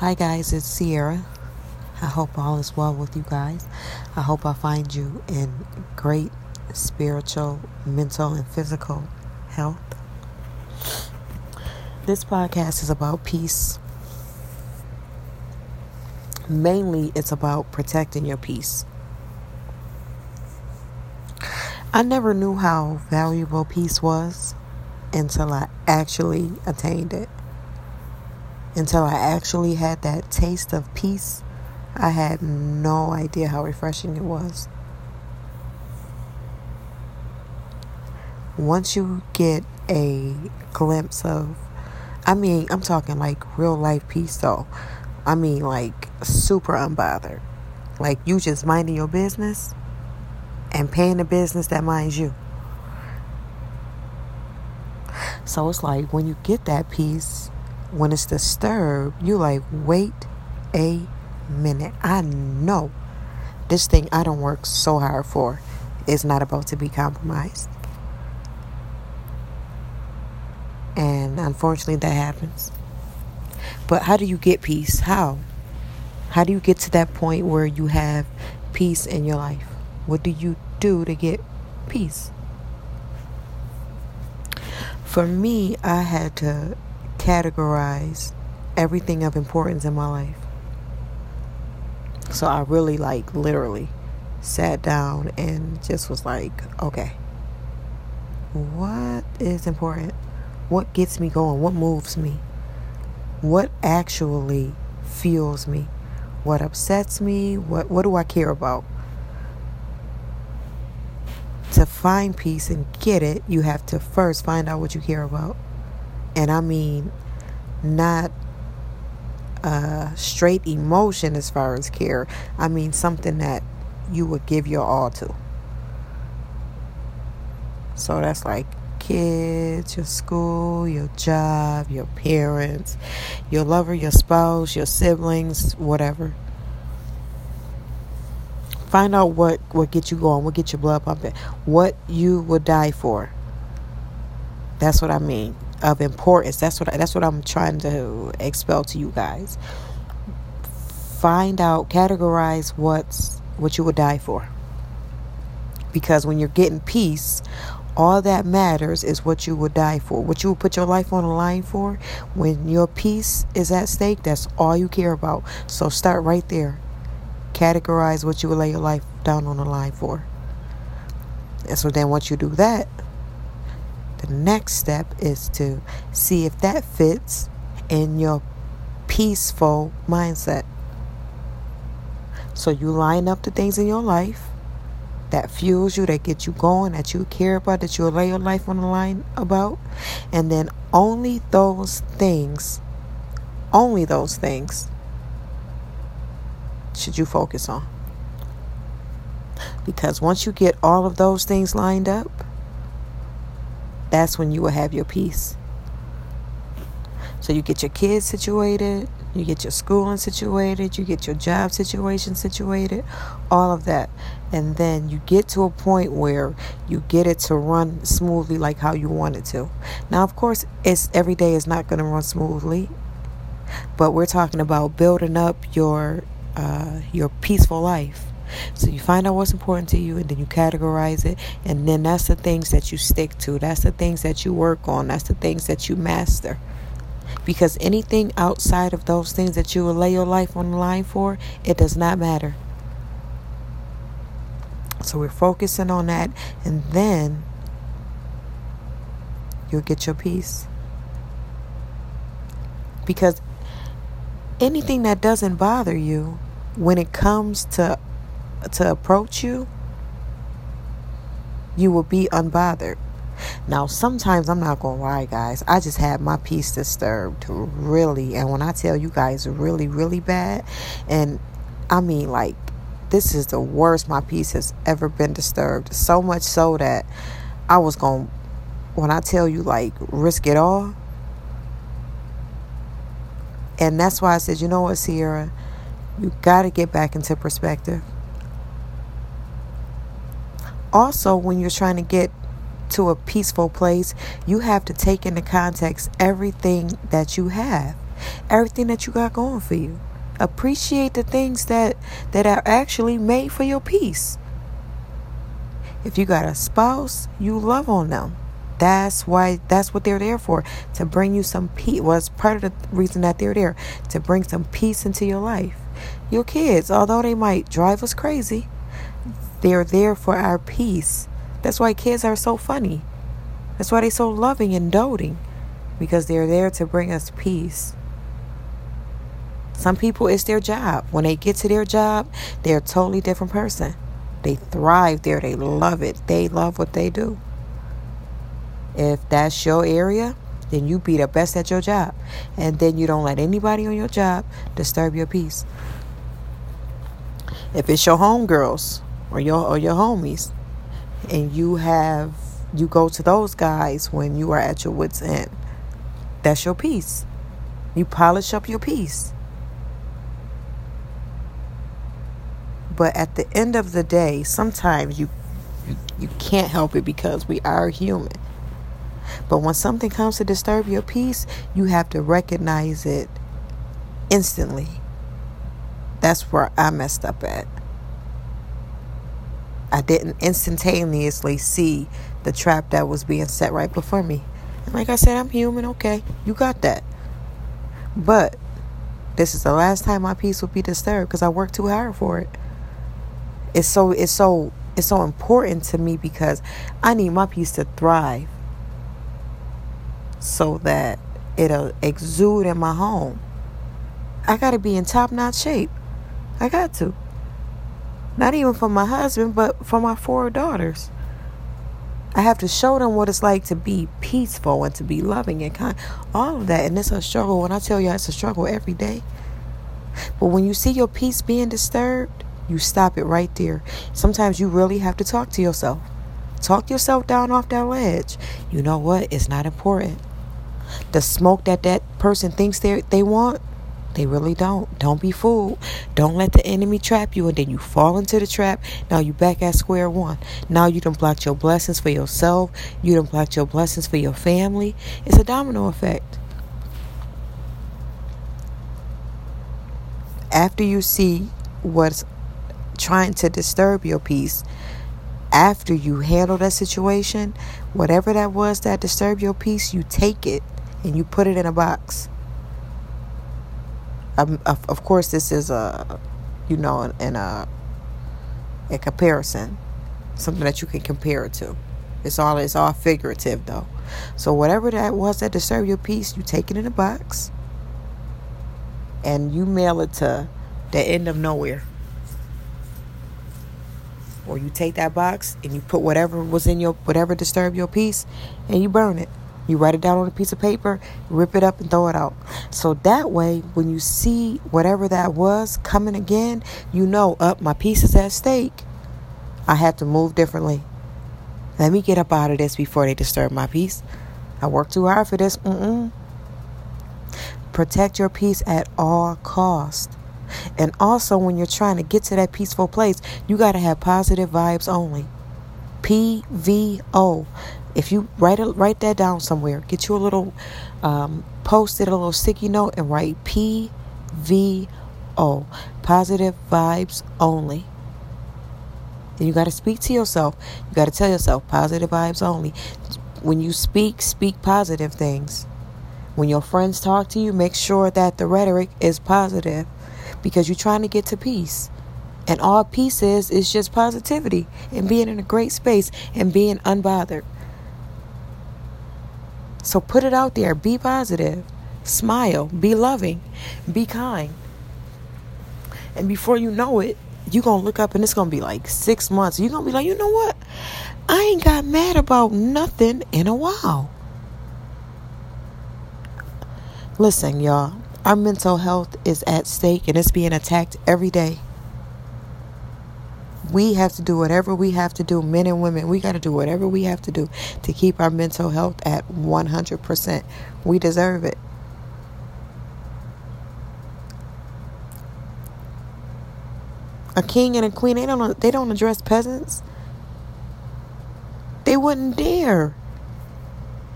Hi guys, it's Sierra. I hope all is well with you guys. I hope I find you in great spiritual, mental, and physical health. This podcast is about peace. Mainly, it's about protecting your peace. I never knew how valuable peace was until I actually attained it. Until I actually had that taste of peace, I had no idea how refreshing it was. Once you get a glimpse of, I'm talking like real life peace though. Like super unbothered. Like you just minding your business and paying the business that minds you. So it's like when you get that peace, when it's disturbed, you like, wait a minute. I know this thing I don't work so hard for is not about to be compromised. And unfortunately that happens. But how do you get peace? How do you get to that point where you have peace in your life? What do you do to get peace? For me, I had to categorize everything of importance in my life. So I really literally sat down and just was like, okay, what is important? What gets me going? What moves me? What actually fuels me? What upsets me? What do I care about? To find peace and get it, you have to first find out what you care about. And not straight emotion as far as care. Something that you would give your all to. So that's like kids, your school, your job, your parents, your lover, your spouse, your siblings, whatever. Find out what gets you going, what gets your blood pumping, what you would die for. That's what I mean. Of importance. That's what I'm trying to expel to you guys. Find out, categorize what you would die for. Because when you're getting peace, all that matters is what you would die for, what you would put your life on the line for. When your peace is at stake, that's all you care about. So start right there. Categorize what you would lay your life down on the line for. And so then once you do that, the next step is to see if that fits in your peaceful mindset. So you line up the things in your life that fuels you, that get you going, that you care about, that you lay your life on the line about. And then only those things should you focus on. Because once you get all of those things lined up, that's when you will have your peace. So you get your kids situated, you get your schooling situated, you get your job situation situated, all of that. And then you get to a point where you get it to run smoothly like how you want it to. Now, of course, every day is not going to run smoothly. But we're talking about building up your peaceful life. So you find out what's important to you, and then you categorize it, and then that's the things that you stick to. That's the things that you work on. That's the things that you master. Because anything outside of those things that you will lay your life on the line for, it does not matter. So we're focusing on that, and then you'll get your peace. Because anything that doesn't bother you, when it comes to approach you, you will be unbothered. Now, sometimes I'm not gonna lie, guys. I just had my peace disturbed, really. And when I tell you guys, really, really bad. And this is the worst my peace has ever been disturbed. So much so that I was gonna, when I tell you, risk it all. And that's why I said, you know what, Sierra, you gotta get back into perspective. Also, when you're trying to get to a peaceful place, you have to take into context everything that you have. everything that you got going for you. Appreciate the things that are actually made for your peace. If you got a spouse, you love on them. That's what they're there for, to bring you some peace. Well, it's part of the reason that they're there, to bring some peace into your life. Your kids, although they might drive us crazy, they're there for our peace. That's why kids are so funny. That's why they're so loving and doting, because they're there to bring us peace. Some people, it's their job. When they get to their job, they're a totally different person. They thrive there. They love it. They love what they do. If that's your area, then you be the best at your job. And then you don't let anybody on your job disturb your peace. If it's your homegirls or your homies, and you go to those guys when you are at your wits' end, that's your peace. You polish up your peace. But at the end of the day, sometimes you can't help it, because we are human. But when something comes to disturb your peace, you have to recognize it instantly. That's where I messed up at. I didn't instantaneously see the trap that was being set right before me. And like I said, I'm human. Okay, you got that. But this is the last time my peace will be disturbed, because I worked too hard for it. It's so important to me, because I need my peace to thrive, so that it'll exude in my home. I got to be in top-notch shape. I got to. Not even for my husband, but for my 4 daughters. I have to show them what it's like to be peaceful and to be loving and kind. All of that. And it's a struggle. When I tell you, it's a struggle every day. But when you see your peace being disturbed, you stop it right there. Sometimes you really have to talk to yourself. Talk yourself down off that ledge. You know what? It's not important. The smoke that person thinks they want, they really don't. Don't be fooled. Don't let the enemy trap you, and then you fall into the trap. Now you back at square one. Now you done blocked your blessings for yourself. You done blocked your blessings for your family. It's a domino effect. After you see what's trying to disturb your peace, after you handle that situation, whatever that was that disturbed your peace, you take it and you put it in a box. Of course, this is a comparison, something that you can compare it to. It's all figurative though. So whatever that was that disturbed your peace, you take it in a box and you mail it to the end of nowhere. Or you take that box and you put whatever disturbed your peace, and you burn it. You write it down on a piece of paper, rip it up, and throw it out. So that way, when you see whatever that was coming again, you know, my peace is at stake. I have to move differently. Let me get up out of this before they disturb my peace. I worked too hard for this. Protect your peace at all costs. And also, when you're trying to get to that peaceful place, you got to have positive vibes only. PVO. If you write that down somewhere, get you a little post-it, a little sticky note, and write PVO. Positive vibes only. And you got to speak to yourself. You got to tell yourself, positive vibes only. When you speak positive things. When your friends talk to you, make sure that the rhetoric is positive. Because you're trying to get to peace. And all peace is just positivity. And being in a great space. And being unbothered. So put it out there. Be positive. Smile. Be loving. Be kind. And before you know it, you're going to look up and it's going to be like 6 months. You're going to be like, you know what? I ain't got mad about nothing in a while. Listen, y'all. Our mental health is at stake, and it's being attacked every day. We have to do whatever we have to do, men and women. We got to do whatever we have to do to keep our mental health at 100%. We deserve it. A king and a queen, they don't address peasants. They wouldn't dare.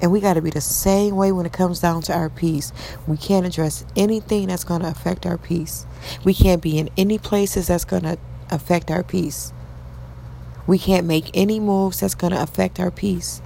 And we got to be the same way when it comes down to our peace. We can't address anything that's going to affect our peace. We can't be in any places that's going to affect our peace. We can't make any moves that's going to affect our peace.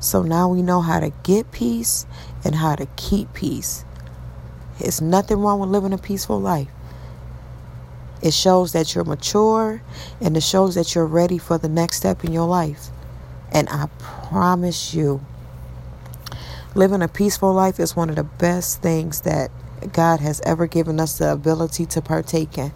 So now we know how to get peace and how to keep peace. It's nothing wrong with living a peaceful life. It shows that you're mature, and it shows that you're ready for the next step in your life. And I promise you, living a peaceful life is one of the best things that God has ever given us the ability to partake in.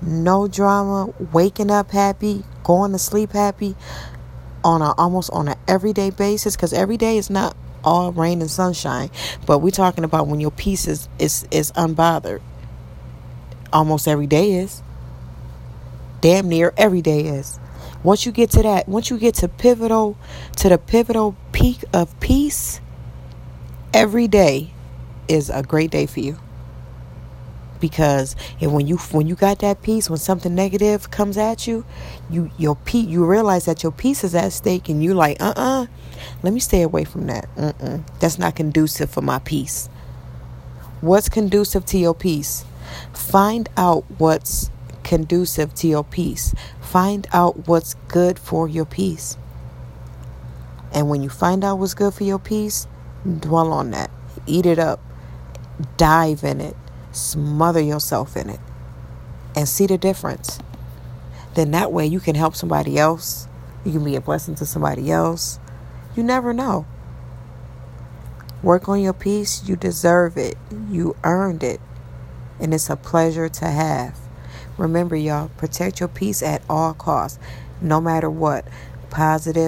No drama, waking up happy, going to sleep happy, on an everyday basis, because every day is not all rain and sunshine. But we're talking about when your peace is unbothered. Almost every day is. Damn near every day is. Once you get to that, once you get to the pivotal peak of peace, every day is a great day for you. Because when you got that peace, when something negative comes at you, you realize that your peace is at stake, and you like, let me stay away from that. That's not conducive for my peace. What's conducive to your peace? Find out what's conducive to your peace. Find out what's good for your peace. And when you find out what's good for your peace, dwell on that. Eat it up. Dive in it. Smother yourself in it and see the difference. Then that way you can help somebody else. You can be a blessing to somebody else. You never know. Work on your peace. You deserve it. You earned it. And it's a pleasure to have. Remember, y'all, protect your peace at all costs, no matter what. Positive.